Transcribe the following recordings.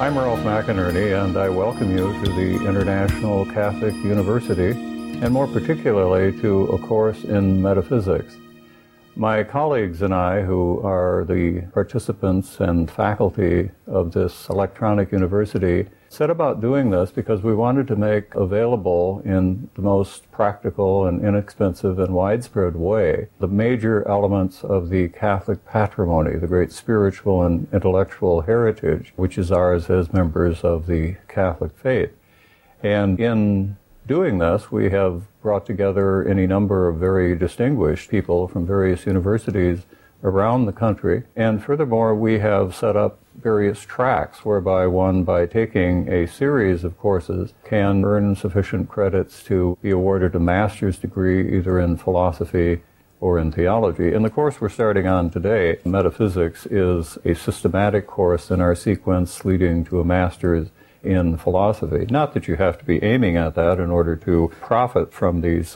I'm Earl McInerney, and I welcome you to the International Catholic University, and more particularly to a course in metaphysics. My colleagues and I, who are the participants and faculty of this electronic university, set about doing this because we wanted to make available in the most practical and inexpensive and widespread way the major elements of the Catholic patrimony, the great spiritual and intellectual heritage, which is ours as members of the Catholic faith. And in doing this, we have brought together any number of very distinguished people from various universities around the country. And furthermore, we have set up various tracks whereby one, by taking a series of courses, can earn sufficient credits to be awarded a master's degree either in philosophy or in theology. And the course we're starting on today, metaphysics, is a systematic course in our sequence leading to a master's in philosophy. Not that you have to be aiming at that in order to profit from these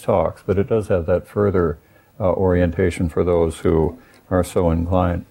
talks, but it does have that further orientation for those who are so inclined.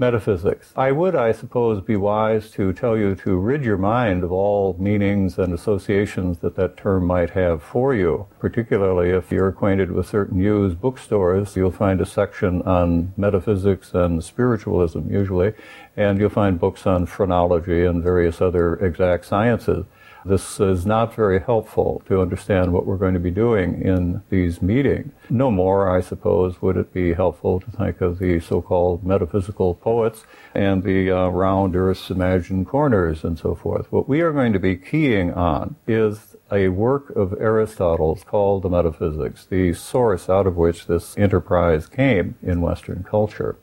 Metaphysics. I would, I suppose, be wise to tell you to rid your mind of all meanings and associations that term might have for you, particularly if you're acquainted with certain used bookstores. You'll find a section on metaphysics and spiritualism, usually, and you'll find books on phrenology and various other exact sciences. This is not very helpful to understand what we're going to be doing in these meetings. No more, I suppose, would it be helpful to think of the so-called metaphysical poets and the round earth's imagined corners and so forth. What we are going to be keying on is a work of Aristotle's called the Metaphysics, the source out of which this enterprise came in Western culture.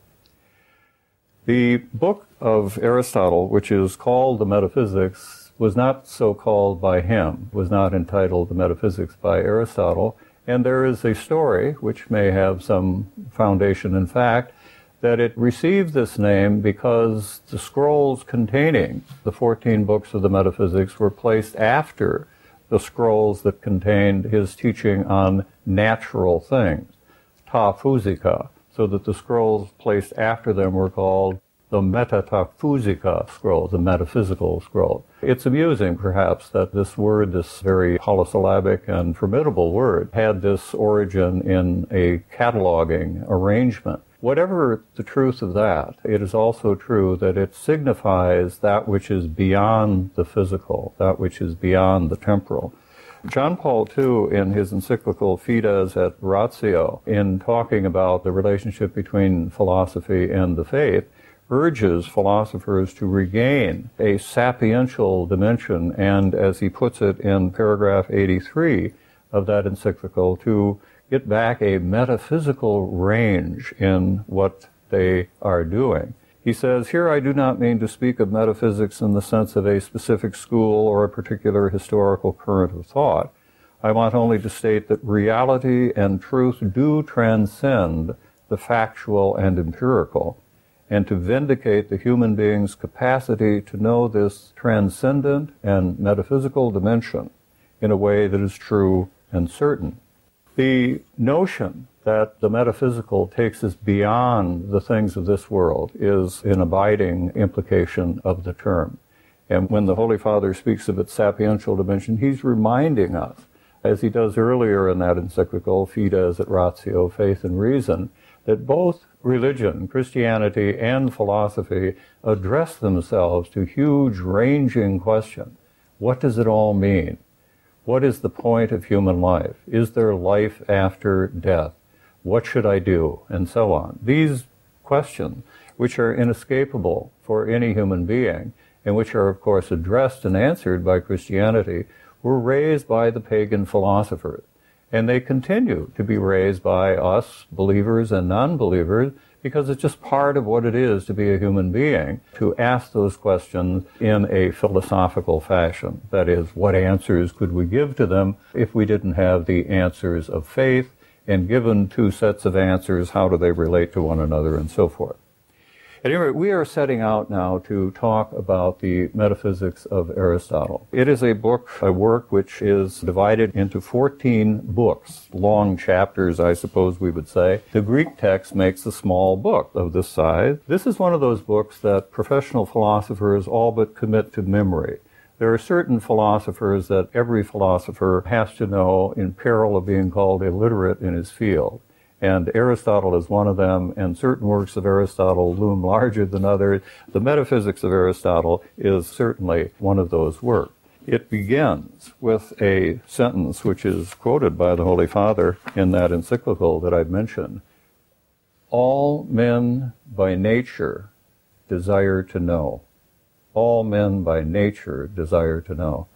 The book of Aristotle, which is called the Metaphysics, was not so called by him, was not entitled The Metaphysics by Aristotle, and there is a story, which may have some foundation in fact, that it received this name because the scrolls containing the 14 books of the Metaphysics were placed after the scrolls that contained his teaching on natural things, ta physica, so that the scrolls placed after them were called the metataphysica scroll, the metaphysical scroll. It's amusing, perhaps, that this word, this very polysyllabic and formidable word, had this origin in a cataloging arrangement. Whatever the truth of that, it is also true that it signifies that which is beyond the physical, that which is beyond the temporal. John Paul II, in his encyclical Fides et Ratio, in talking about the relationship between philosophy and the faith, urges philosophers to regain a sapiential dimension and, as he puts it in paragraph 83 of that encyclical, to get back a metaphysical range in what they are doing. He says, "Here I do not mean to speak of metaphysics in the sense of a specific school or a particular historical current of thought. I want only to state that reality and truth do transcend the factual and empirical, and to vindicate the human being's capacity to know this transcendent and metaphysical dimension in a way that is true and certain." The notion that the metaphysical takes us beyond the things of this world is an abiding implication of the term. And when the Holy Father speaks of its sapiential dimension, he's reminding us, as he does earlier in that encyclical, Fides et Ratio, Faith and Reason, that both religion, Christianity, and philosophy address themselves to huge ranging questions. What does it all mean? What is the point of human life? Is there life after death? What should I do? And so on. These questions, which are inescapable for any human being, and which are, of course, addressed and answered by Christianity, were raised by the pagan philosophers. And they continue to be raised by us, believers and non-believers, because it's just part of what it is to be a human being, to ask those questions in a philosophical fashion. That is, what answers could we give to them if we didn't have the answers of faith? And given two sets of answers, how do they relate to one another and so forth? At any rate, we are setting out now to talk about the Metaphysics of Aristotle. It is a work which is divided into 14 books, long chapters, I suppose we would say. The Greek text makes a small book of this size. This is one of those books that professional philosophers all but commit to memory. There are certain philosophers that every philosopher has to know in peril of being called illiterate in his field. And Aristotle is one of them, and certain works of Aristotle loom larger than others. The Metaphysics of Aristotle is certainly one of those works. It begins with a sentence which is quoted by the Holy Father in that encyclical that I've mentioned. All men by nature desire to know. All men by nature desire to know.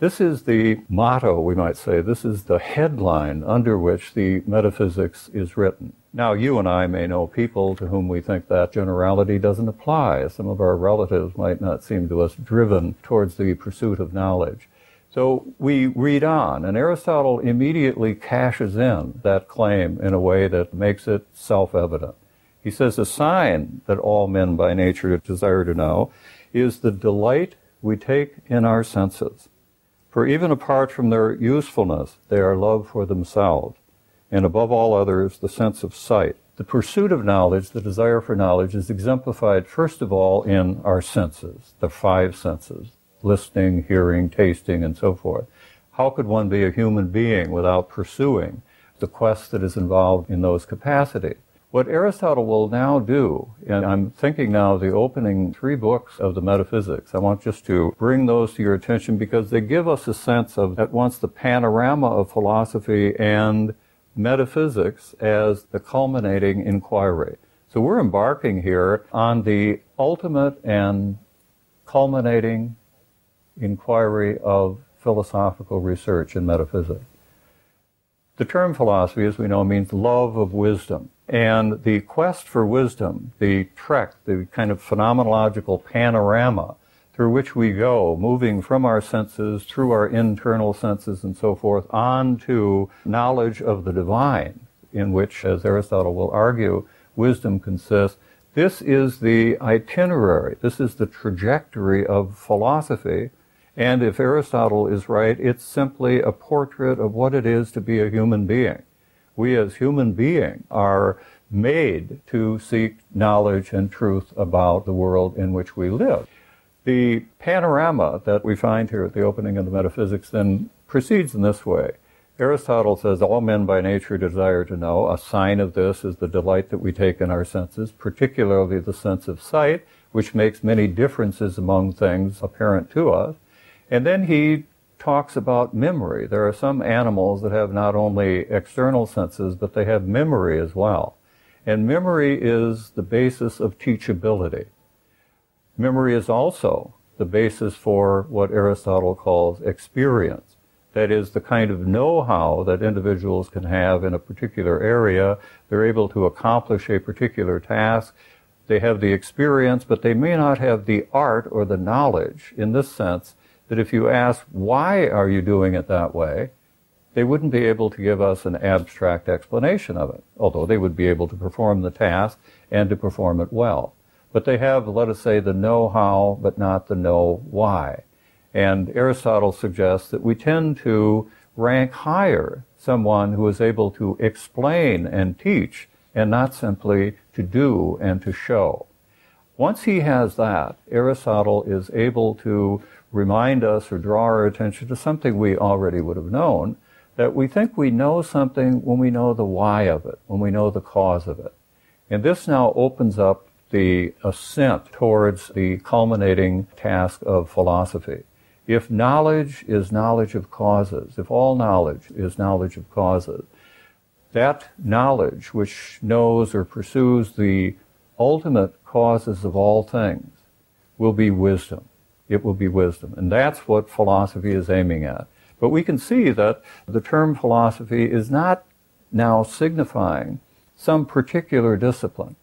This is the motto, we might say. This is the headline under which the Metaphysics is written. Now, you and I may know people to whom we think that generality doesn't apply. Some of our relatives might not seem to us driven towards the pursuit of knowledge. So we read on, and Aristotle immediately cashes in that claim in a way that makes it self-evident. He says, a sign that all men by nature desire to know is the delight we take in our senses. For even apart from their usefulness, they are love for themselves, and above all others, the sense of sight. The pursuit of knowledge, the desire for knowledge, is exemplified first of all in our senses, the five senses, listening, hearing, tasting, and so forth. How could one be a human being without pursuing the quest that is involved in those capacities? What Aristotle will now do, and I'm thinking now of the opening three books of the Metaphysics. I want just to bring those to your attention because they give us a sense of at once the panorama of philosophy and metaphysics as the culminating inquiry. So we're embarking here on the ultimate and culminating inquiry of philosophical research in metaphysics. The term philosophy, as we know, means love of wisdom. And the quest for wisdom, the trek, the kind of phenomenological panorama through which we go, moving from our senses, through our internal senses and so forth, on to knowledge of the divine, in which, as Aristotle will argue, wisdom consists. This is the itinerary. This is the trajectory of philosophy. And if Aristotle is right, it's simply a portrait of what it is to be a human being. We as human beings are made to seek knowledge and truth about the world in which we live. The panorama that we find here at the opening of the Metaphysics then proceeds in this way. Aristotle says, all men by nature desire to know. A sign of this is the delight that we take in our senses, particularly the sense of sight, which makes many differences among things apparent to us. And then he talks about memory. There are some animals that have not only external senses, but they have memory as well. And memory is the basis of teachability. Memory is also the basis for what Aristotle calls experience. That is, the kind of know-how that individuals can have in a particular area. They're able to accomplish a particular task. They have the experience, but they may not have the art or the knowledge in this sense that if you ask, why are you doing it that way, they wouldn't be able to give us an abstract explanation of it, although they would be able to perform the task and to perform it well. But they have, let us say, the know-how, but not the know-why. And Aristotle suggests that we tend to rank higher someone who is able to explain and teach, and not simply to do and to show. Once he has that, Aristotle is able to remind us or draw our attention to something we already would have known, that we think we know something when we know the why of it, when we know the cause of it. And this now opens up the ascent towards the culminating task of philosophy. If knowledge is knowledge of causes, if all knowledge is knowledge of causes, that knowledge which knows or pursues the ultimate causes of all things will be wisdom. It will be wisdom. And that's what philosophy is aiming at. But we can see that the term philosophy is not now signifying some particular discipline.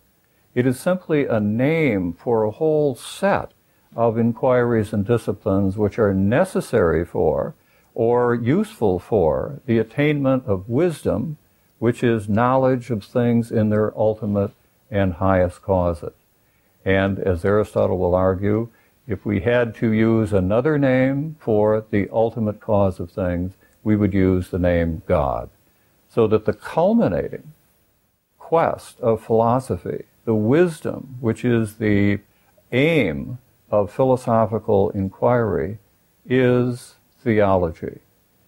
It is simply a name for a whole set of inquiries and disciplines which are necessary for or useful for the attainment of wisdom, which is knowledge of things in their ultimate and highest causes. And as Aristotle will argue, if we had to use another name for the ultimate cause of things, we would use the name God. So that the culminating quest of philosophy, the wisdom, which is the aim of philosophical inquiry, is theology.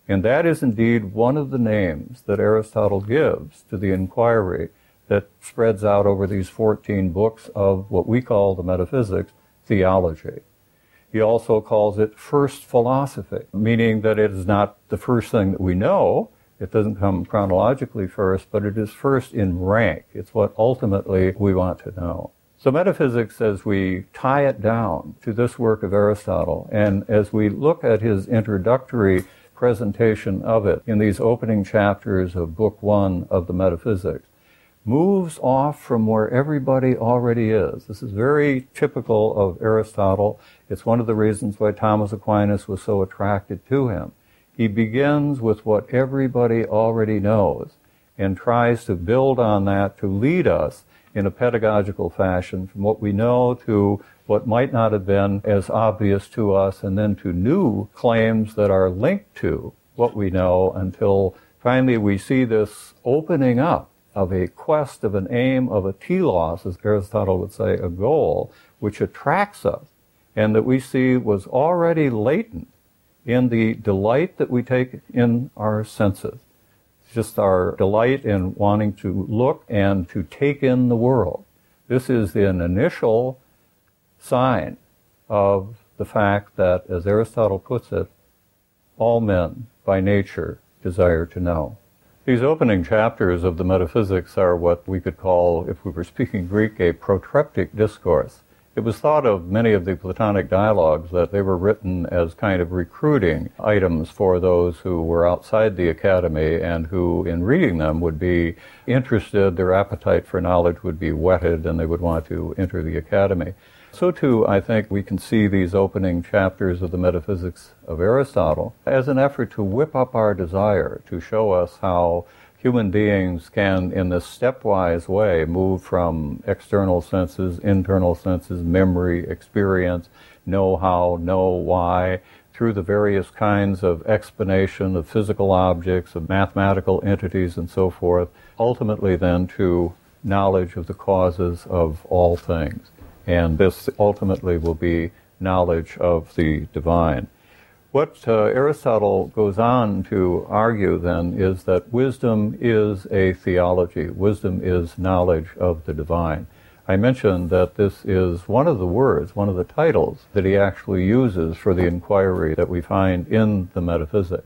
And that is indeed one of the names that Aristotle gives to the inquiry that spreads out over these 14 books of what we call the metaphysics, theology. He also calls it first philosophy, meaning that it is not the first thing that we know. It doesn't come chronologically first, but it is first in rank. It's what ultimately we want to know. So metaphysics, as we tie it down to this work of Aristotle, and as we look at his introductory presentation of it in these opening chapters of Book One of the Metaphysics, moves off from where everybody already is. This is very typical of Aristotle. It's one of the reasons why Thomas Aquinas was so attracted to him. He begins with what everybody already knows and tries to build on that to lead us in a pedagogical fashion from what we know to what might not have been as obvious to us, and then to new claims that are linked to what we know, until finally we see this opening up of a quest, of an aim, of a telos, as Aristotle would say, a goal, which attracts us and that we see was already latent in the delight that we take in our senses. Just our delight in wanting to look and to take in the world. This is an initial sign of the fact that, as Aristotle puts it, all men by nature desire to know. These opening chapters of the Metaphysics are what we could call, if we were speaking Greek, a protreptic discourse. It was thought of many of the Platonic dialogues that they were written as kind of recruiting items for those who were outside the academy and who, in reading them, would be interested, their appetite for knowledge would be whetted, and they would want to enter the academy. So, too, I think we can see these opening chapters of the Metaphysics of Aristotle as an effort to whip up our desire, to show us how human beings can, in this stepwise way, move from external senses, internal senses, memory, experience, know how, know why, through the various kinds of explanation of physical objects, of mathematical entities, and so forth, ultimately then to knowledge of the causes of all things. And this ultimately will be knowledge of the divine. What Aristotle goes on to argue then is that wisdom is a theology. Wisdom is knowledge of the divine. I mentioned that this is one of the words, one of the titles that he actually uses for the inquiry that we find in the Metaphysics.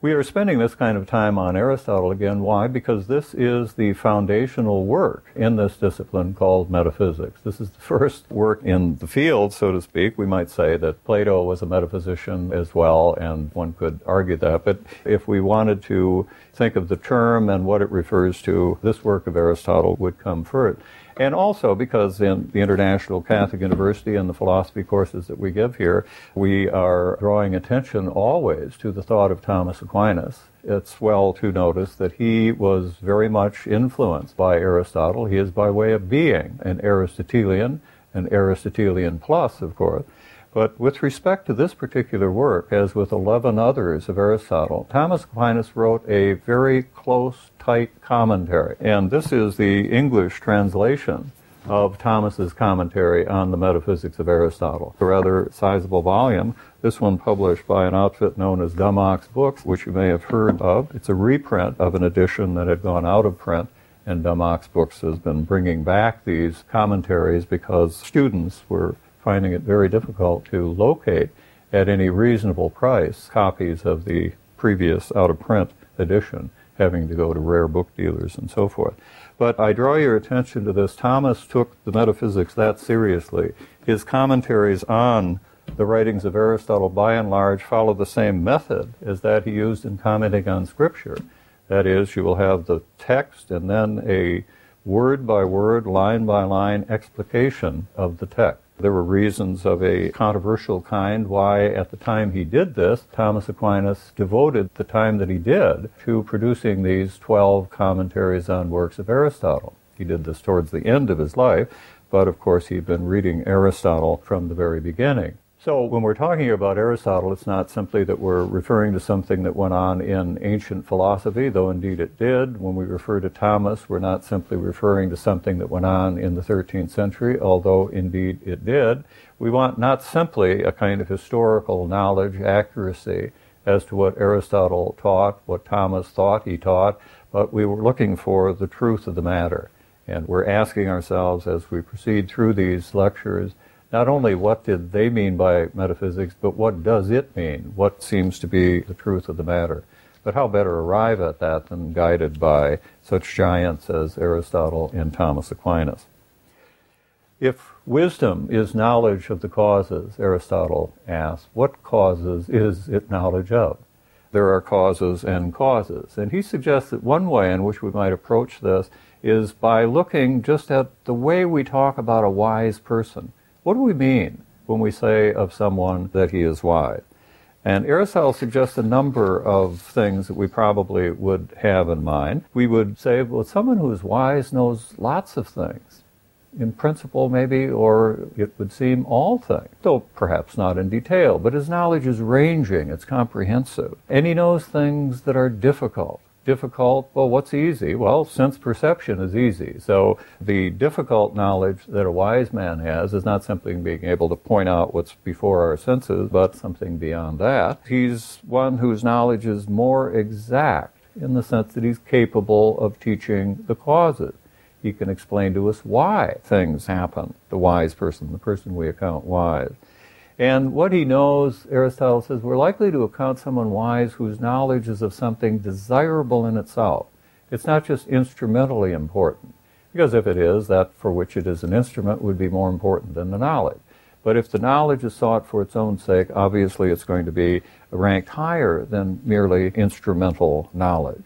We are spending this kind of time on Aristotle again. Why? Because this is the foundational work in this discipline called metaphysics. This is the first work in the field, so to speak. We might say that Plato was a metaphysician as well, and one could argue that. But if we wanted to think of the term and what it refers to, this work of Aristotle would come first. And also because in the International Catholic University and the philosophy courses that we give here, we are drawing attention always to the thought of Thomas Aquinas. It's well to notice that he was very much influenced by Aristotle. He is, by way of being, an Aristotelian plus, of course. But with respect to this particular work, as with 11 others of Aristotle, Thomas Aquinas wrote a very close, tight commentary. And this is the English translation of Thomas's commentary on the Metaphysics of Aristotle. A rather sizable volume, this one published by an outfit known as Dumb Ox Books, which you may have heard of. It's a reprint of an edition that had gone out of print. And Dumb Ox Books has been bringing back these commentaries because students were finding it very difficult to locate at any reasonable price copies of the previous out-of-print edition, having to go to rare book dealers and so forth. But I draw your attention to this. Thomas took the metaphysics that seriously. His commentaries on the writings of Aristotle, by and large, follow the same method as that he used in commenting on Scripture. That is, you will have the text and then a word by word, line by line explication of the text. There were reasons of a controversial kind why, at the time he did this, Thomas Aquinas devoted the time that he did to producing these 12 commentaries on works of Aristotle. He did this towards the end of his life, but of course he'd been reading Aristotle from the very beginning. So when we're talking about Aristotle, it's not simply that we're referring to something that went on in ancient philosophy, though indeed it did. When we refer to Thomas, we're not simply referring to something that went on in the 13th century, although indeed it did. We want not simply a kind of historical knowledge, accuracy, as to what Aristotle taught, what Thomas thought he taught, but we were looking for the truth of the matter. And we're asking ourselves as we proceed through these lectures, not only what did they mean by metaphysics, but what does it mean? What seems to be the truth of the matter? But how better arrive at that than guided by such giants as Aristotle and Thomas Aquinas? If wisdom is knowledge of the causes, Aristotle asks, what causes is it knowledge of? There are causes and causes. And he suggests that one way in which we might approach this is by looking just at the way we talk about a wise person. What do we mean when we say of someone that he is wise? And Aristotle suggests a number of things that we probably would have in mind. We would say, well, someone who is wise knows lots of things, in principle maybe, or it would seem all things, though perhaps not in detail, but his knowledge is ranging, it's comprehensive, and he knows things that are difficult. Difficult, well, what's easy? Well, sense perception is easy. So the difficult knowledge that a wise man has is not simply being able to point out what's before our senses, but something beyond that. He's one whose knowledge is more exact in the sense that he's capable of teaching the causes. He can explain to us why things happen, the wise person, the person we account wise. And what he knows, Aristotle says, we're likely to account someone wise whose knowledge is of something desirable in itself. It's not just instrumentally important, because if it is, that for which it is an instrument would be more important than the knowledge. But if the knowledge is sought for its own sake, obviously it's going to be ranked higher than merely instrumental knowledge.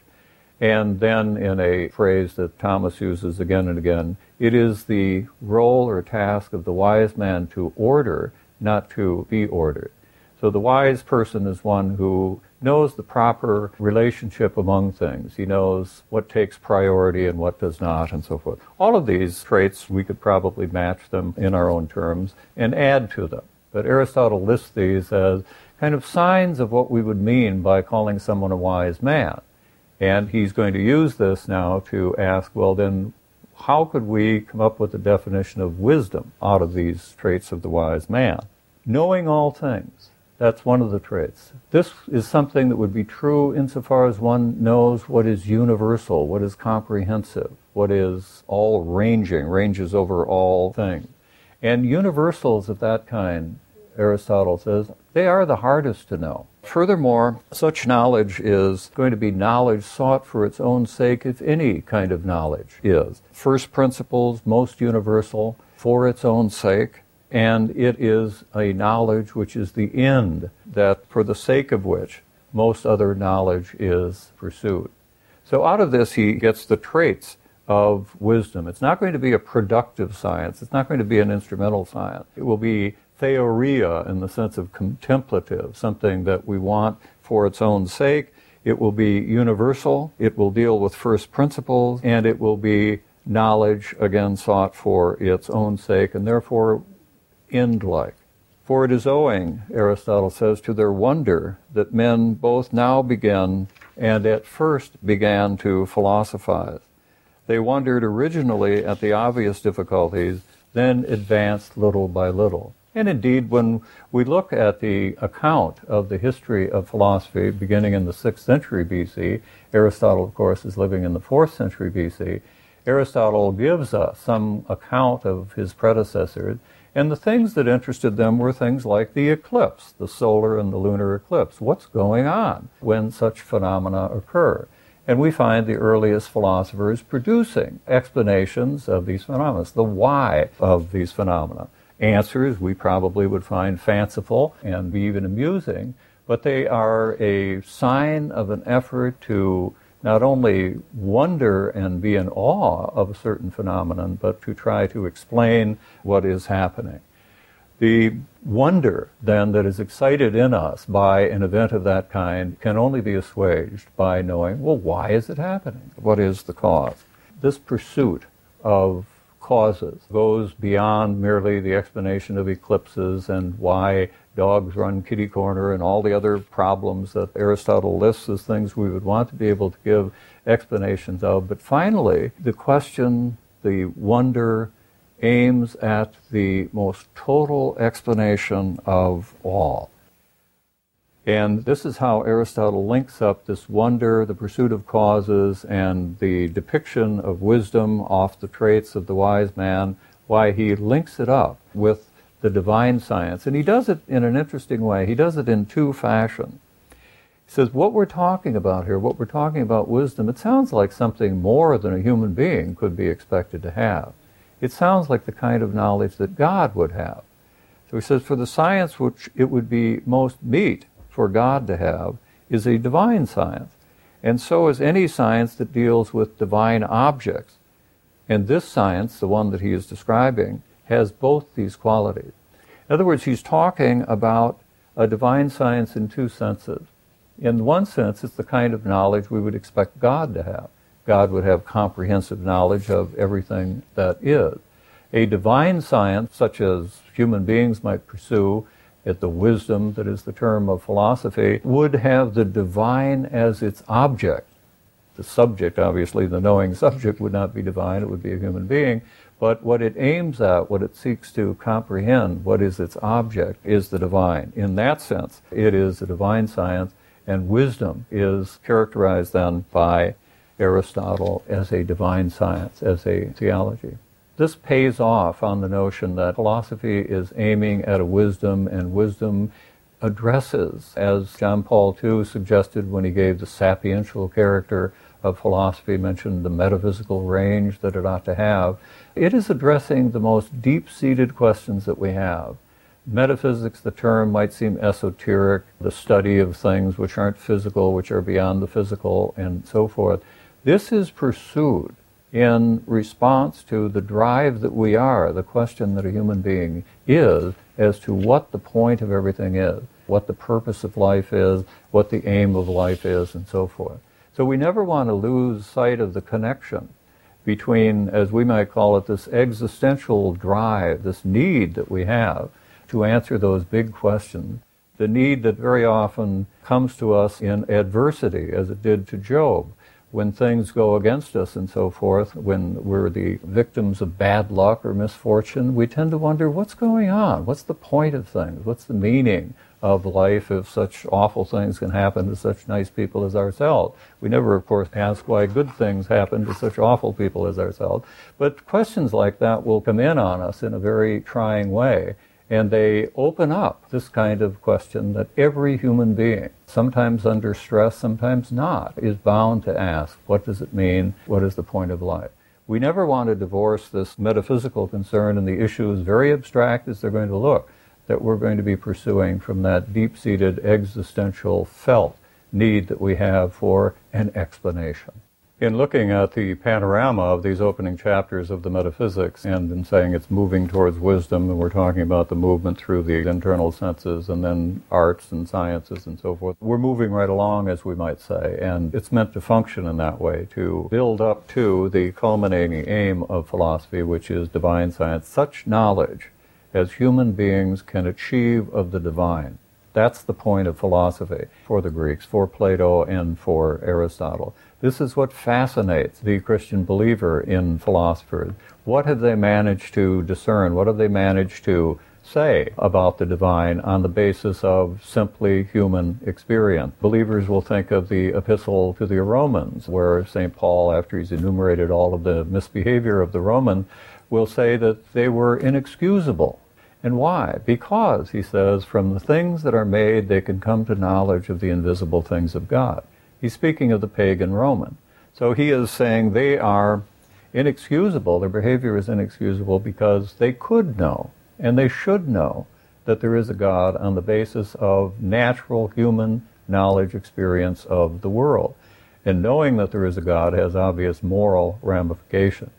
And then in a phrase that Thomas uses again and again, it is the role or task of the wise man to order, not to be ordered. So the wise person is one who knows the proper relationship among things. He knows what takes priority and what does not, and so forth. All of these traits, we could probably match them in our own terms and add to them. But Aristotle lists these as kind of signs of what we would mean by calling someone a wise man. And he's going to use this now to ask, well, then, how could we come up with a definition of wisdom out of these traits of the wise man? Knowing all things, that's one of the traits. This is something that would be true insofar as one knows what is universal, what is comprehensive, what is all-ranging, ranges over all things. And universals of that kind, Aristotle says, they are the hardest to know. Furthermore, such knowledge is going to be knowledge sought for its own sake, if any kind of knowledge is. First principles, most universal, for its own sake, and it is a knowledge which is the end, that for the sake of which most other knowledge is pursued. So out of this he gets the traits of wisdom. It's not going to be a productive science. It's not going to be an instrumental science. It will be theoria in the sense of contemplative, something that we want for its own sake. It will be universal, it will deal with first principles, and it will be knowledge, again, sought for its own sake, and therefore end-like. For it is owing, Aristotle says, to their wonder that men both now begin and at first began to philosophize. They wondered originally at the obvious difficulties, then advanced little by little. And indeed, when we look at the account of the history of philosophy beginning in the 6th century BC, Aristotle, of course, is living in the 4th century BC, Aristotle gives us some account of his predecessors, and the things that interested them were things like the eclipse, the solar and the lunar eclipse. What's going on when such phenomena occur? And we find the earliest philosophers producing explanations of these phenomena, the why of these phenomena. Answers we probably would find fanciful and be even amusing, but they are a sign of an effort to not only wonder and be in awe of a certain phenomenon, but to try to explain what is happening. The wonder, then, that is excited in us by an event of that kind can only be assuaged by knowing, well, why is it happening? What is the cause? This pursuit of causes goes beyond merely the explanation of eclipses and why dogs run kitty corner and all the other problems that Aristotle lists as things we would want to be able to give explanations of. But finally, the question, the wonder, aims at the most total explanation of all. And this is how Aristotle links up this wonder, the pursuit of causes, and the depiction of wisdom off the traits of the wise man, why he links it up with the divine science. And he does it in an interesting way. He does it in two fashions. He says, what we're talking about here, what we're talking about wisdom, it sounds like something more than a human being could be expected to have. It sounds like the kind of knowledge that God would have. So he says, for the science which it would be most meet for God to have is a divine science, and so is any science that deals with divine objects. And this science, the one that he is describing, has both these qualities. In other words, he's talking about a divine science in two senses. In one sense, it's the kind of knowledge we would expect God to have. God would have comprehensive knowledge of everything that is. A divine science, such as human beings might pursue, at the wisdom that is the term of philosophy, would have the divine as its object. The subject, obviously, the knowing subject would not be divine, it would be a human being, but what it aims at, what it seeks to comprehend, what is its object, is the divine. In that sense, it is a divine science, and wisdom is characterized then by Aristotle as a divine science, as a theology. This pays off on the notion that philosophy is aiming at a wisdom, and wisdom addresses, as John Paul II suggested when he gave the sapiential character of philosophy, mentioned the metaphysical range that it ought to have. It is addressing the most deep-seated questions that we have. Metaphysics, the term, might seem esoteric, the study of things which aren't physical, which are beyond the physical, and so forth. This is pursued in response to the drive that we are, the question that a human being is as to what the point of everything is, what the purpose of life is, what the aim of life is, and so forth. So we never want to lose sight of the connection between, as we might call it, this existential drive, this need that we have to answer those big questions, the need that very often comes to us in adversity, as it did to Job, when things go against us and so forth, when we're the victims of bad luck or misfortune, we tend to wonder, what's going on? What's the point of things? What's the meaning of life if such awful things can happen to such nice people as ourselves? We never, of course, ask why good things happen to such awful people as ourselves. But questions like that will come in on us in a very trying way, and they open up this kind of question that every human being, sometimes under stress, sometimes not, is bound to ask, what does it mean? What is the point of life? We never want to divorce this metaphysical concern and the issues, very abstract as they're going to look, that we're going to be pursuing from that deep-seated existential felt need that we have for an explanation. In looking at the panorama of these opening chapters of the metaphysics, and in saying it's moving towards wisdom, and we're talking about the movement through the internal senses and then arts and sciences and so forth, we're moving right along, as we might say, and it's meant to function in that way, to build up to the culminating aim of philosophy, which is divine science, such knowledge as human beings can achieve of the divine. That's the point of philosophy for the Greeks, for Plato, and for Aristotle. This is what fascinates the Christian believer in philosophers. What have they managed to discern? What have they managed to say about the divine on the basis of simply human experience? Believers will think of the epistle to the Romans, where St. Paul, after he's enumerated all of the misbehavior of the Romans, will say that they were inexcusable. And why? Because, he says, from the things that are made, they can come to knowledge of the invisible things of God. He's speaking of the pagan Roman. So he is saying they are inexcusable, their behavior is inexcusable because they could know, and they should know, that there is a God on the basis of natural human knowledge experience of the world. And knowing that there is a God has obvious moral ramification.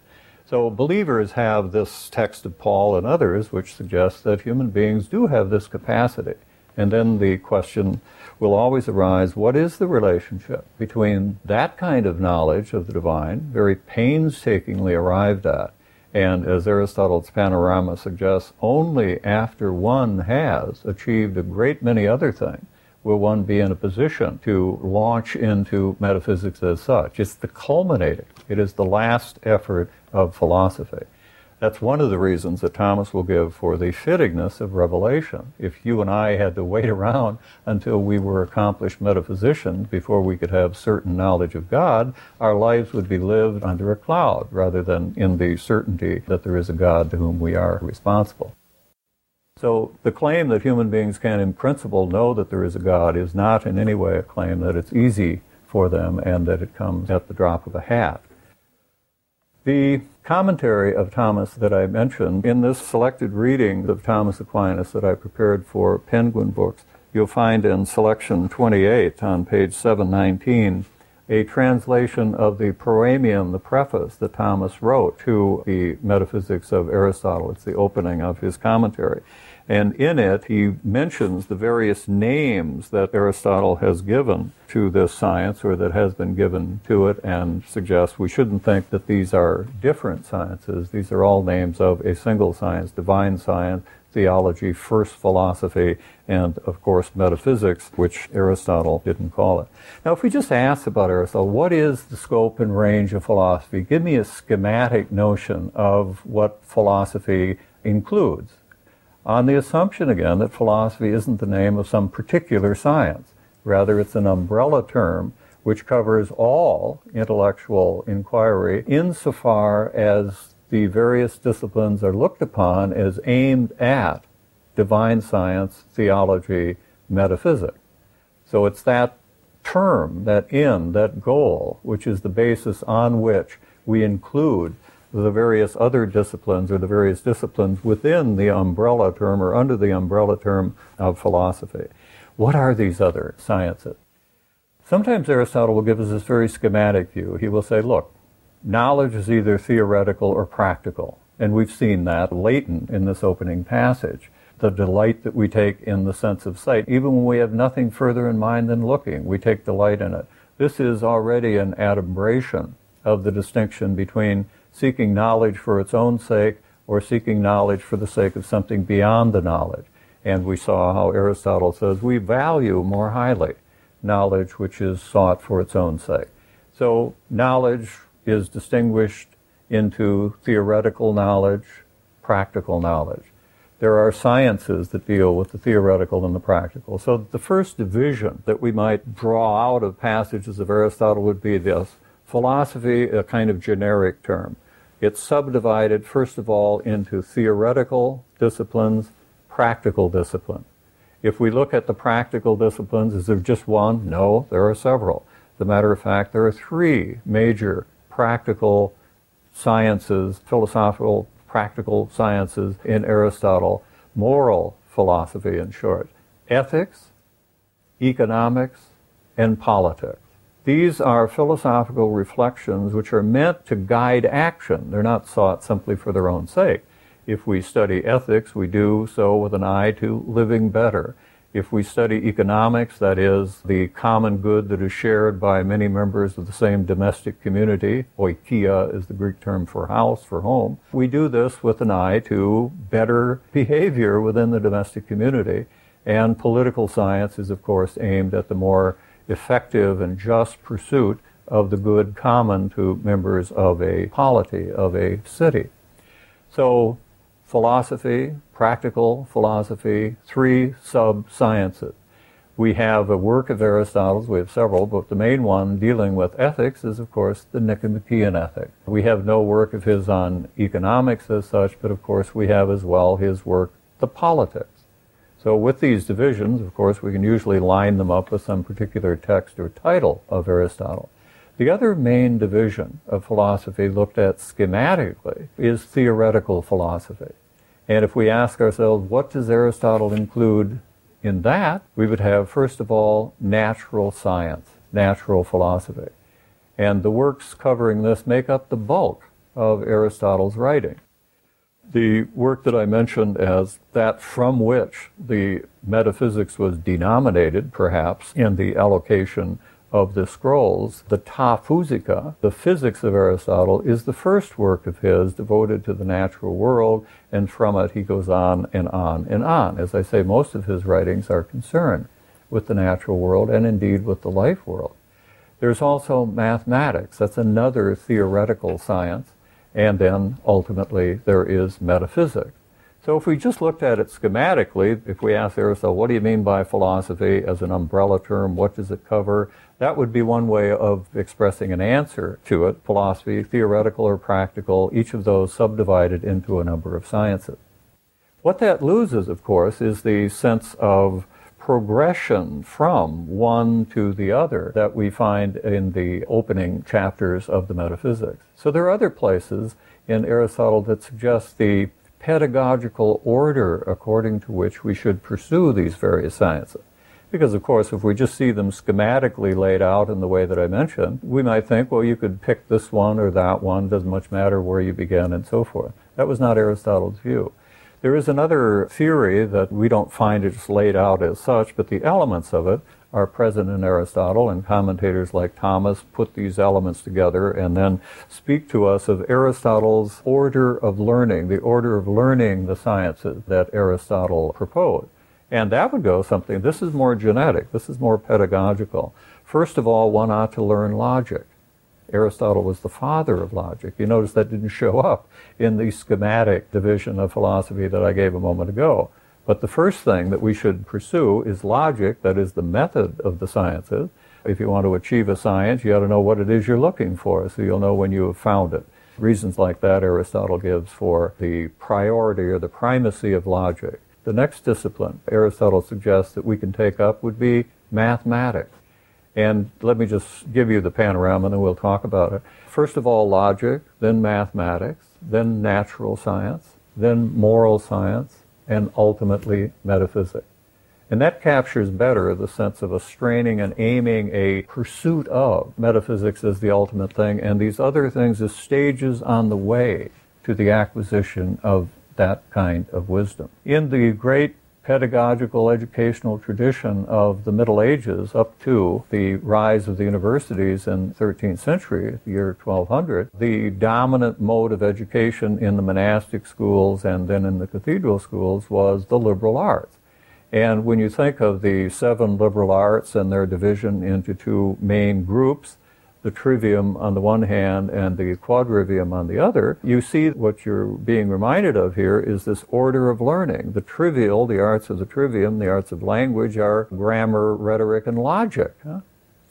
So believers have this text of Paul and others which suggests that human beings do have this capacity. And then the question will always arise, what is the relationship between that kind of knowledge of the divine, very painstakingly arrived at, and as Aristotle's panorama suggests, only after one has achieved a great many other things will one be in a position to launch into metaphysics as such. It's the culminating. It is the last effort of philosophy. That's one of the reasons that Thomas will give for the fittingness of revelation. If you and I had to wait around until we were accomplished metaphysicians before we could have certain knowledge of God, our lives would be lived under a cloud rather than in the certainty that there is a God to whom we are responsible. So the claim that human beings can, in principle, know that there is a God is not in any way a claim that it's easy for them and that it comes at the drop of a hat. The commentary of Thomas that I mentioned, in this selected reading of Thomas Aquinas that I prepared for Penguin Books, you'll find in selection 28 on page 719 a translation of the proemium, the preface that Thomas wrote to the Metaphysics of Aristotle. It's the opening of his commentary. And in it, he mentions the various names that Aristotle has given to this science, or that has been given to it, and suggests we shouldn't think that these are different sciences. These are all names of a single science: divine science, theology, first philosophy, and, of course, metaphysics, which Aristotle didn't call it. Now, if we just ask about Aristotle, what is the scope and range of philosophy? Give me a schematic notion of what philosophy includes, on the assumption, again, that philosophy isn't the name of some particular science. Rather, it's an umbrella term which covers all intellectual inquiry insofar as the various disciplines are looked upon as aimed at divine science, theology, metaphysics. So it's that term, that end, that goal, which is the basis on which we include the various other disciplines, or the various disciplines within the umbrella term or under the umbrella term of philosophy. What are these other sciences? Sometimes Aristotle will give us this very schematic view. He will say, look, knowledge is either theoretical or practical, and we've seen that latent in this opening passage. The delight that we take in the sense of sight, even when we have nothing further in mind than looking, we take delight in it. This is already an adumbration of the distinction between seeking knowledge for its own sake or seeking knowledge for the sake of something beyond the knowledge. And we saw how Aristotle says we value more highly knowledge which is sought for its own sake. So knowledge is distinguished into theoretical knowledge, practical knowledge. There are sciences that deal with the theoretical and the practical. So the first division that we might draw out of passages of Aristotle would be this: philosophy, a kind of generic term. It's subdivided, first of all, into theoretical disciplines, practical disciplines. If we look at the practical disciplines, is there just one? No, there are several. As a matter of fact, there are three major practical sciences, philosophical practical sciences in Aristotle: moral philosophy, in short, ethics, economics, and politics. These are philosophical reflections which are meant to guide action. They're not sought simply for their own sake. If we study ethics, we do so with an eye to living better. If we study economics, that is, the common good that is shared by many members of the same domestic community, oikia is the Greek term for house, for home, we do this with an eye to better behavior within the domestic community. And political science is, of course, aimed at the more effective and just pursuit of the good common to members of a polity, of a city. So philosophy, practical philosophy, three sub-sciences. We have a work of Aristotle's, we have several, but the main one dealing with ethics is, of course, the Nicomachean Ethics. We have no work of his on economics as such, but of course we have as well his work, The Politics. So with these divisions, of course, we can usually line them up with some particular text or title of Aristotle. The other main division of philosophy looked at schematically is theoretical philosophy. And if we ask ourselves, what does Aristotle include in that? We would have, first of all, natural science, natural philosophy. and the works covering this make up the bulk of Aristotle's writing. The work that I mentioned as that from which the metaphysics was denominated, perhaps, in the allocation of the scrolls, the Ta Physica, the physics of Aristotle, is the first work of his devoted to the natural world, and from it he goes on and on and on. As I say, most of his writings are concerned with the natural world and indeed with the life world. There's also mathematics. That's another theoretical science. And then, ultimately, there is metaphysics. So if we just looked at it schematically, if we asked Aristotle, what do you mean by philosophy as an umbrella term? What does it cover? That would be one way of expressing an answer to it. Philosophy, theoretical or practical, each of those subdivided into a number of sciences. What that loses, of course, is the sense of progression from one to the other that we find in the opening chapters of the metaphysics. So there are other places in Aristotle that suggest the pedagogical order according to which we should pursue these various sciences. Because, of course, if we just see them schematically laid out in the way that I mentioned, we might think, well, you could pick this one or that one, doesn't much matter where you begin, and so forth. That was not Aristotle's view. There is another theory that we don't find it's laid out as such, but the elements of it are present in Aristotle, and commentators like Thomas put these elements together and then speak to us of Aristotle's order of learning, the order of learning the sciences that Aristotle proposed. And that would go something, this is more genetic, this is more pedagogical. First of all, one ought to learn logic. Aristotle was the father of logic. You notice that didn't show up in the schematic division of philosophy that I gave a moment ago. But the first thing that we should pursue is logic, that is the method of the sciences. If you want to achieve a science, you ought to know what it is you're looking for, so you'll know when you have found it. Reasons like that Aristotle gives for the priority or the primacy of logic. The next discipline Aristotle suggests that we can take up would be mathematics. And let me just give you the panorama, and then we'll talk about it. First of all, logic, then mathematics, then natural science, then moral science, and ultimately metaphysics. And that captures better the sense of a straining and aiming, a pursuit of metaphysics as the ultimate thing, and these other things as stages on the way to the acquisition of that kind of wisdom. In the great pedagogical educational tradition of the Middle Ages up to the rise of the universities in the 13th century, the year 1200, the dominant mode of education in the monastic schools and then in the cathedral schools was the liberal arts. And when you think of the 7 liberal arts and their division into 2 main groups, the trivium on the one hand and the quadrivium on the other, you see what you're being reminded of here is this order of learning. The trivial, the arts of the trivium, the arts of language are grammar, rhetoric, and logic.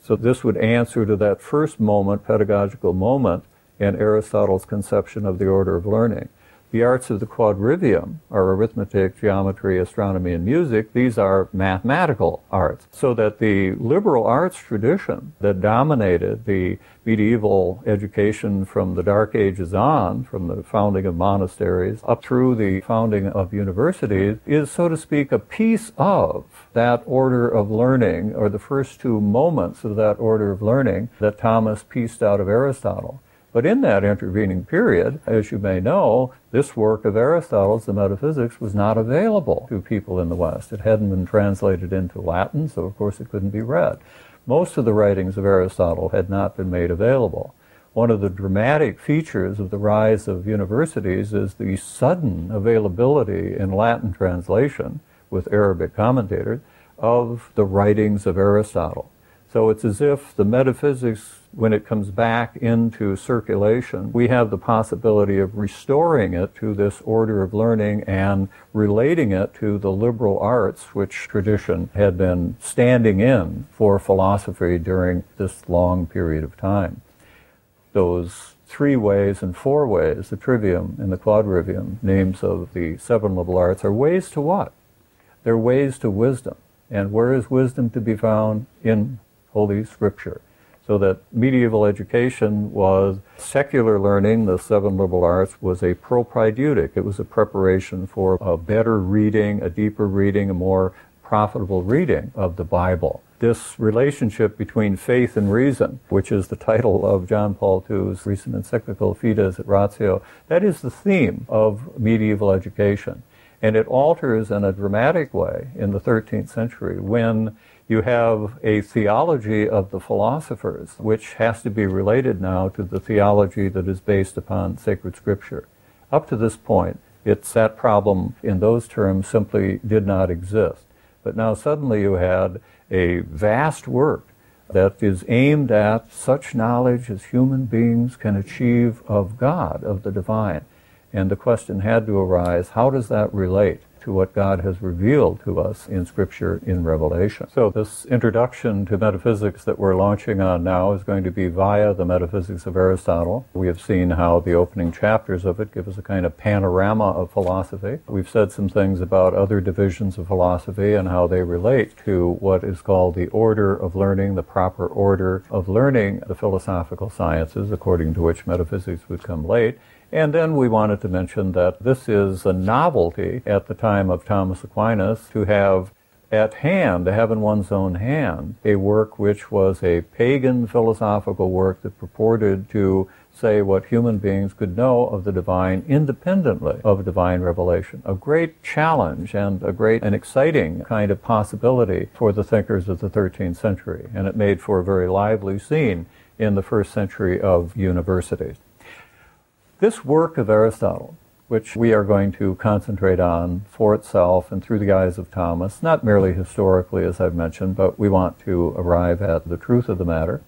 So this would answer to that first moment, pedagogical moment, in Aristotle's conception of the order of learning. The arts of the quadrivium are arithmetic, geometry, astronomy, and music. These are mathematical arts. So that the liberal arts tradition that dominated the medieval education from the Dark Ages on, from the founding of monasteries up through the founding of universities, is, so to speak, a piece of that order of learning, or the first 2 moments of that order of learning that Thomas pieced out of Aristotle. But in that intervening period, as you may know, this work of Aristotle's, the metaphysics, was not available to people in the West. It hadn't been translated into Latin, so of course it couldn't be read. Most of the writings of Aristotle had not been made available. One of the dramatic features of the rise of universities is the sudden availability in Latin translation, with Arabic commentators, of the writings of Aristotle. So it's as if the metaphysics, when it comes back into circulation, we have the possibility of restoring it to this order of learning and relating it to the liberal arts, which tradition had been standing in for philosophy during this long period of time. Those 3 ways and 4 ways, the trivium and the quadrivium, names of the 7 liberal arts, are ways to what? They're ways to wisdom. And where is wisdom to be found? In Holy Scripture. So that medieval education was secular learning, the 7 liberal arts, was a propædeutic. It was a preparation for a better reading, a deeper reading, a more profitable reading of the Bible. this relationship between faith and reason, which is the title of John Paul II's recent encyclical, Fides et Ratio, that is the theme of medieval education. And it alters in a dramatic way in the 13th century when you have a theology of the philosophers, which has to be related now to the theology that is based upon sacred scripture. Up to this point, it's that problem in those terms simply did not exist. But now suddenly you had a vast work that is aimed at such knowledge as human beings can achieve of God, of the divine. And the question had to arise, how does that relate to what God has revealed to us in Scripture, in Revelation? So this introduction to metaphysics that we're launching on now is going to be via the metaphysics of Aristotle. We have seen how the opening chapters of it give us a kind of panorama of philosophy. We've said some things about other divisions of philosophy and how they relate to what is called the order of learning, the proper order of learning the philosophical sciences, according to which metaphysics would come late. And then we wanted to mention that this is a novelty at the time of Thomas Aquinas to have at hand, to have in one's own hand, a work which was a pagan philosophical work that purported to say what human beings could know of the divine independently of divine revelation. A great challenge and a great and exciting kind of possibility for the thinkers of the 13th century. And it made for a very lively scene in the first century of universities. This work of Aristotle, which we are going to concentrate on for itself and through the eyes of Thomas, not merely historically, as I've mentioned, but we want to arrive at the truth of the matter.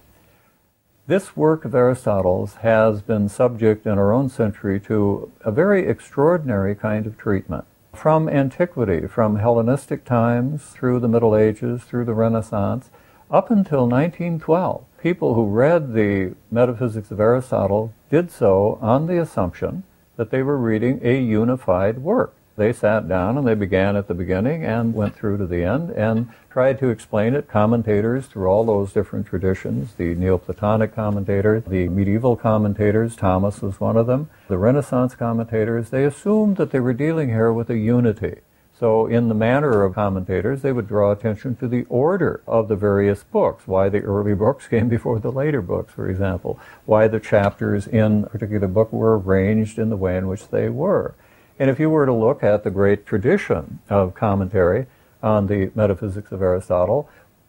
This work of Aristotle's has been subject in our own century to a very extraordinary kind of treatment. From antiquity, from Hellenistic times, through the Middle Ages, through the Renaissance, up until 1912, people who read the Metaphysics of Aristotle did so on the assumption that they were reading a unified work. They sat down and they began at the beginning and went through to the end and tried to explain it. Commentators through all those different traditions, the Neoplatonic commentators, the medieval commentators, Thomas was one of them, the Renaissance commentators, they assumed that they were dealing here with a unity. So in the manner of commentators, they would draw attention to the order of the various books, why the early books came before the later books, for example, why the chapters in a particular book were arranged in the way in which they were. And if you were to look at the great tradition of commentary on the Metaphysics of Aristotle,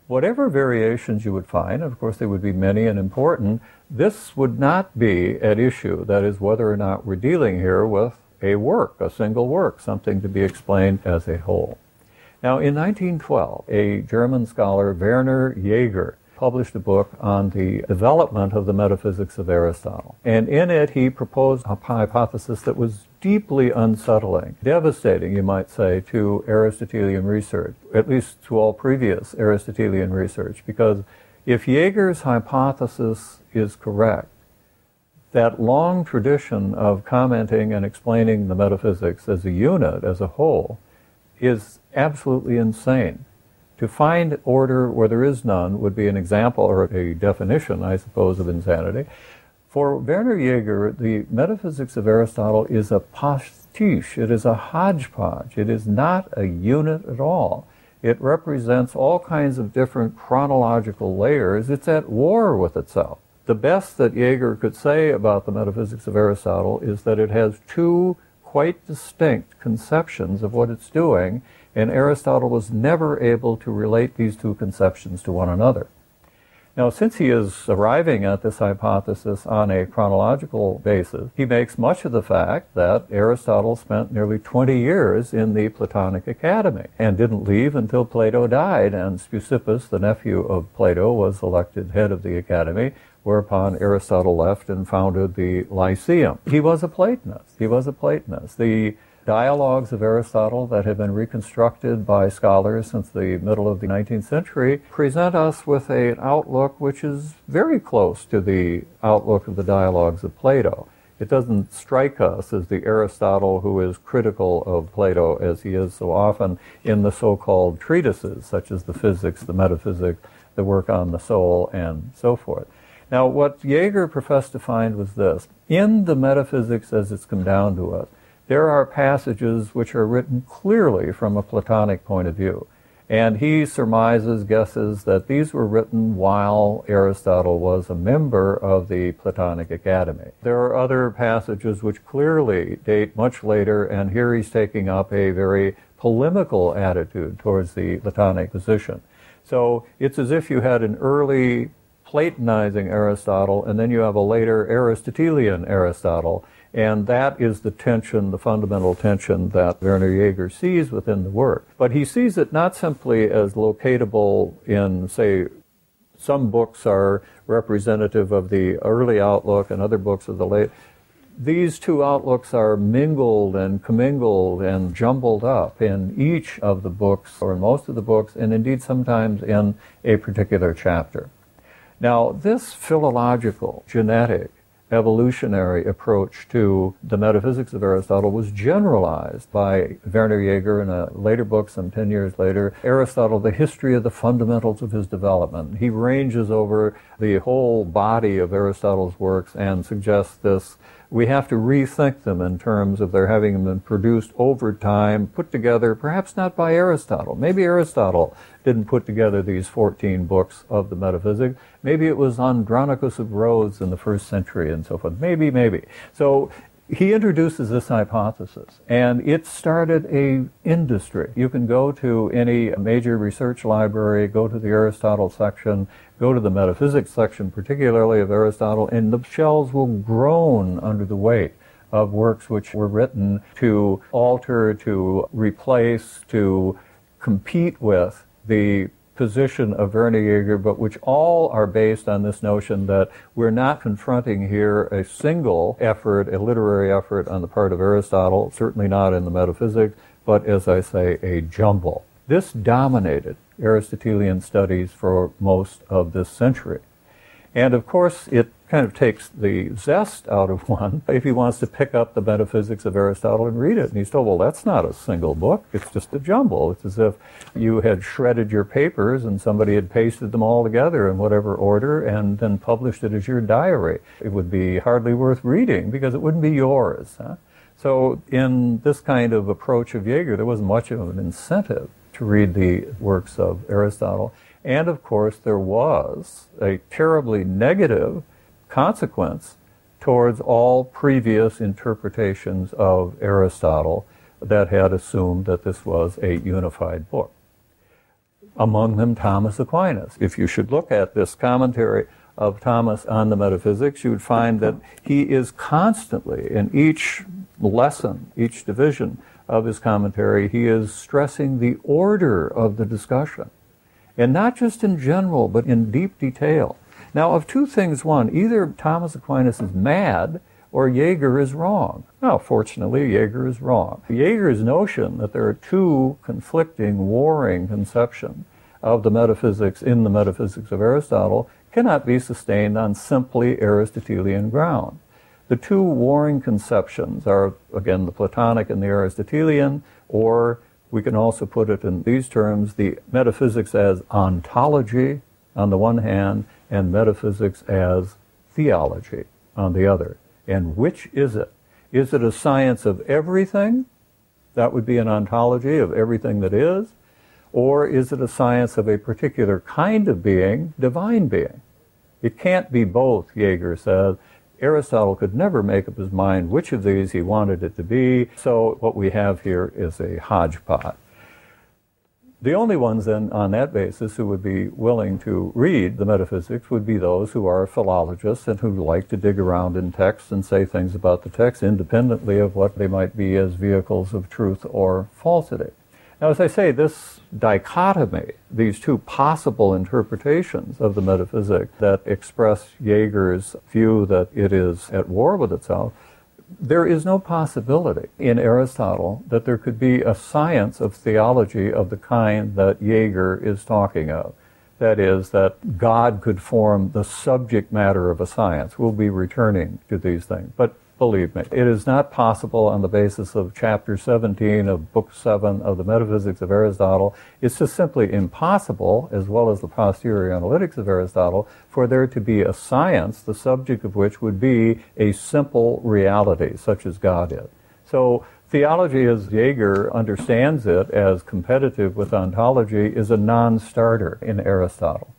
whatever variations you would find, and of course they would be many and important, this would not be at issue. That is, whether or not we're dealing here with a work, a single work, something to be explained as a whole. Now, in 1912, a German scholar, Werner Jaeger, published a book on the development of the metaphysics of Aristotle. And in it, he proposed a hypothesis that was deeply unsettling, devastating, you might say, to Aristotelian research, at least to all previous Aristotelian research, because if Jaeger's hypothesis is correct, that long tradition of commenting and explaining the metaphysics as a unit, as a whole, is absolutely insane. To find order where there is none would be an example or a definition, I suppose, of insanity. For Werner Jaeger, the metaphysics of Aristotle is a pastiche. It is a hodgepodge. It is not a unit at all. It represents all kinds of different chronological layers. It's at war with itself. The best that Jaeger could say about the metaphysics of Aristotle is that it has two quite distinct conceptions of what it's doing, and Aristotle was never able to relate these two conceptions to one another. Now, since he is arriving at this hypothesis on a chronological basis, he makes much of the fact that Aristotle spent nearly 20 years in the Platonic Academy and didn't leave until Plato died, and Speusippus, the nephew of Plato, was elected head of the academy, whereupon Aristotle left and founded the Lyceum. He was a Platonist. The dialogues of Aristotle that have been reconstructed by scholars since the middle of the 19th century present us with an outlook which is very close to the outlook of the dialogues of Plato. It doesn't strike us as the Aristotle who is critical of Plato, as he is so often in the so-called treatises, such as the Physics, the Metaphysics, the work on the soul, and so forth. Now, what Jaeger professed to find was this. In the metaphysics as it's come down to us, there are passages which are written clearly from a Platonic point of view, And he surmises, guesses, that these were written while Aristotle was a member of the Platonic Academy. There are other passages which clearly date much later, and here he's taking up a very polemical attitude towards the Platonic position. So it's as if you had an early Platonizing Aristotle, and then you have a later Aristotelian Aristotle, and that is the tension, the fundamental tension that Werner Jaeger sees within the work. But he sees it not simply as locatable in, say, some books are representative of the early outlook and other books of the late. These two outlooks are mingled and commingled and jumbled up in each of the books, or in most of the books, and indeed sometimes in a particular chapter. Now, this philological, genetic, evolutionary approach to the metaphysics of Aristotle was generalized by Werner Jaeger in a later book some 10 years later, Aristotle, The History of the Fundamentals of His Development. He ranges over the whole body of Aristotle's works and suggests this. We have to rethink them in terms of their having been produced over time, put together, perhaps not by Aristotle. Maybe Aristotle didn't put together these 14 books of the metaphysics. Maybe it was Andronicus of Rhodes in the first century and so forth. Maybe. So he introduces this hypothesis, and it started an industry. You can go to any major research library, go to the Aristotle section, go to the metaphysics section, particularly of Aristotle, and the shelves will groan under the weight of works which were written to alter, to replace, to compete with the position of Werner Jaeger, but which all are based on this notion that we're not confronting here a single effort, a literary effort on the part of Aristotle, certainly not in the metaphysics, but as I say, a jumble. This dominated Aristotelian studies for most of this century. And of course, it kind of takes the zest out of one if he wants to pick up the metaphysics of Aristotle and read it. And he's told, well, that's not a single book. It's just a jumble. It's as if you had shredded your papers and somebody had pasted them all together in whatever order and then published it as your diary. It would be hardly worth reading because it wouldn't be yours. Huh? So in this kind of approach of Jaeger, there wasn't much of an incentive to read the works of Aristotle. And of course, there was a terribly negative consequence towards all previous interpretations of Aristotle that had assumed that this was a unified book. Among them, Thomas Aquinas. If you should look at this commentary of Thomas on the metaphysics, you would find that he is constantly, in each lesson, each division of his commentary, he is stressing the order of the discussion. And not just in general, but in deep detail. Now, of two things, one, either Thomas Aquinas is mad or Jaeger is wrong. Now, fortunately, Jaeger is wrong. Jaeger's notion that there are two conflicting, warring conceptions of the metaphysics in the metaphysics of Aristotle cannot be sustained on simply Aristotelian ground. The two warring conceptions are, again, the Platonic and the Aristotelian, or we can also put it in these terms, the metaphysics as ontology on the one hand, and metaphysics as theology on the other. And which is it? Is it a science of everything? That would be an ontology of everything that is. Or is it a science of a particular kind of being, divine being? It can't be both, Jaeger says. Aristotle could never make up his mind which of these he wanted it to be, so what we have here is a hodgepodge. The only ones then on that basis who would be willing to read the metaphysics would be those who are philologists and who like to dig around in texts and say things about the text independently of what they might be as vehicles of truth or falsity. Now, as I say, this dichotomy, these two possible interpretations of the metaphysics that express Jaeger's view that it is at war with itself, there is no possibility in Aristotle that there could be a science of theology of the kind that Jaeger is talking of. That is, that God could form the subject matter of a science. We'll be returning to these things. But believe me, it is not possible on the basis of chapter 17 of book 7 of the metaphysics of Aristotle. It's just simply impossible, as well as the posterior analytics of Aristotle, for there to be a science, the subject of which would be a simple reality, such as God is. So Theology, as Jaeger understands it as competitive with ontology, is a non-starter in Aristotle.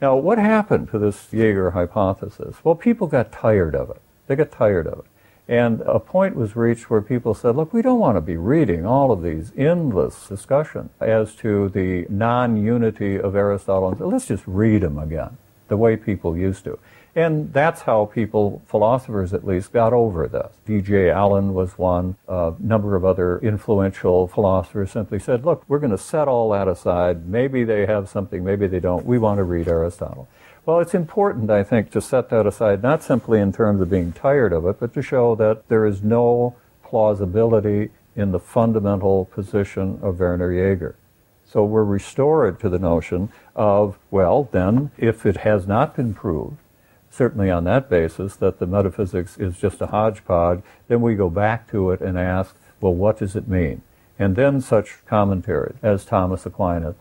Now, what happened to this Jaeger hypothesis? Well, people got tired of it. They got tired of it. And a point was reached where people said, look, we don't want to be reading all of these endless discussions as to the non-unity of Aristotle. Let's just read them again, the way people used to. And that's how people, philosophers at least, got over this. D.J. Allen was one. A number of other influential philosophers simply said, look, we're going to set all that aside. Maybe they have something, maybe they don't. We want to read Aristotle. Well, it's important, I think, to set that aside, not simply in terms of being tired of it, but to show that there is no plausibility in the fundamental position of Werner Jaeger. So we're restored to the notion of, well, then, if it has not been proved, certainly on that basis, that the metaphysics is just a hodgepodge, then we go back to it and ask, well, what does it mean? And then such commentaries as Thomas Aquinas,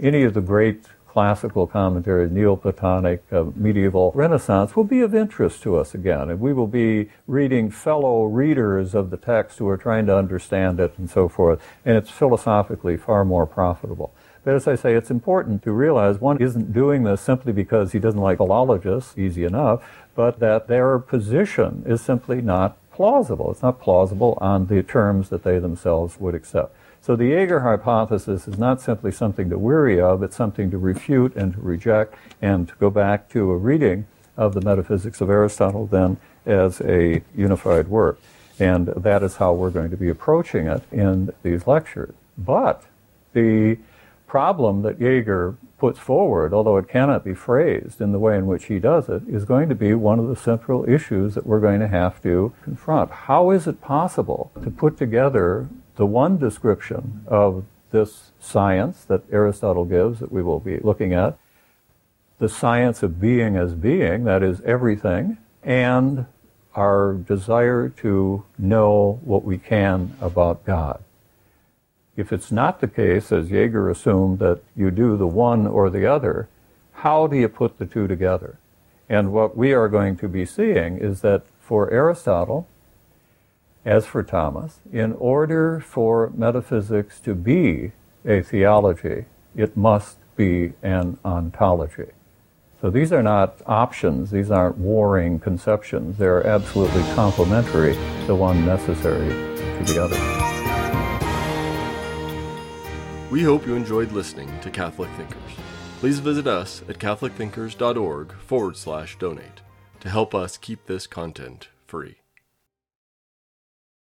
any of the great classical commentaries, Neoplatonic, medieval, Renaissance, will be of interest to us again. And we will be reading fellow readers of the text who are trying to understand it and so forth. And it's philosophically far more profitable. But as I say, it's important to realize one isn't doing this simply because he doesn't like philologists, easy enough, but that their position is simply not plausible. It's not plausible on the terms that they themselves would accept. So the Jaeger hypothesis is not simply something to weary of, it's something to refute and to reject and to go back to a reading of the metaphysics of Aristotle then as a unified work. And that is how we're going to be approaching it in these lectures. But the problem that Jaeger puts forward, although it cannot be phrased in the way in which he does it, is going to be one of the central issues that we're going to have to confront. How is it possible to put together the one description of this science that Aristotle gives that we will be looking at, the science of being as being, that is everything, and our desire to know what we can about God? If it's not the case, as Jaeger assumed, that you do the one or the other, how do you put the two together? And what we are going to be seeing is that for Aristotle, as for Thomas, in order for metaphysics to be a theology, it must be an ontology. So these are not options, these aren't warring conceptions, they're absolutely complementary, the one necessary to the other. We hope you enjoyed listening to Catholic Thinkers. Please visit us at catholicthinkers.org/donate to help us keep this content free.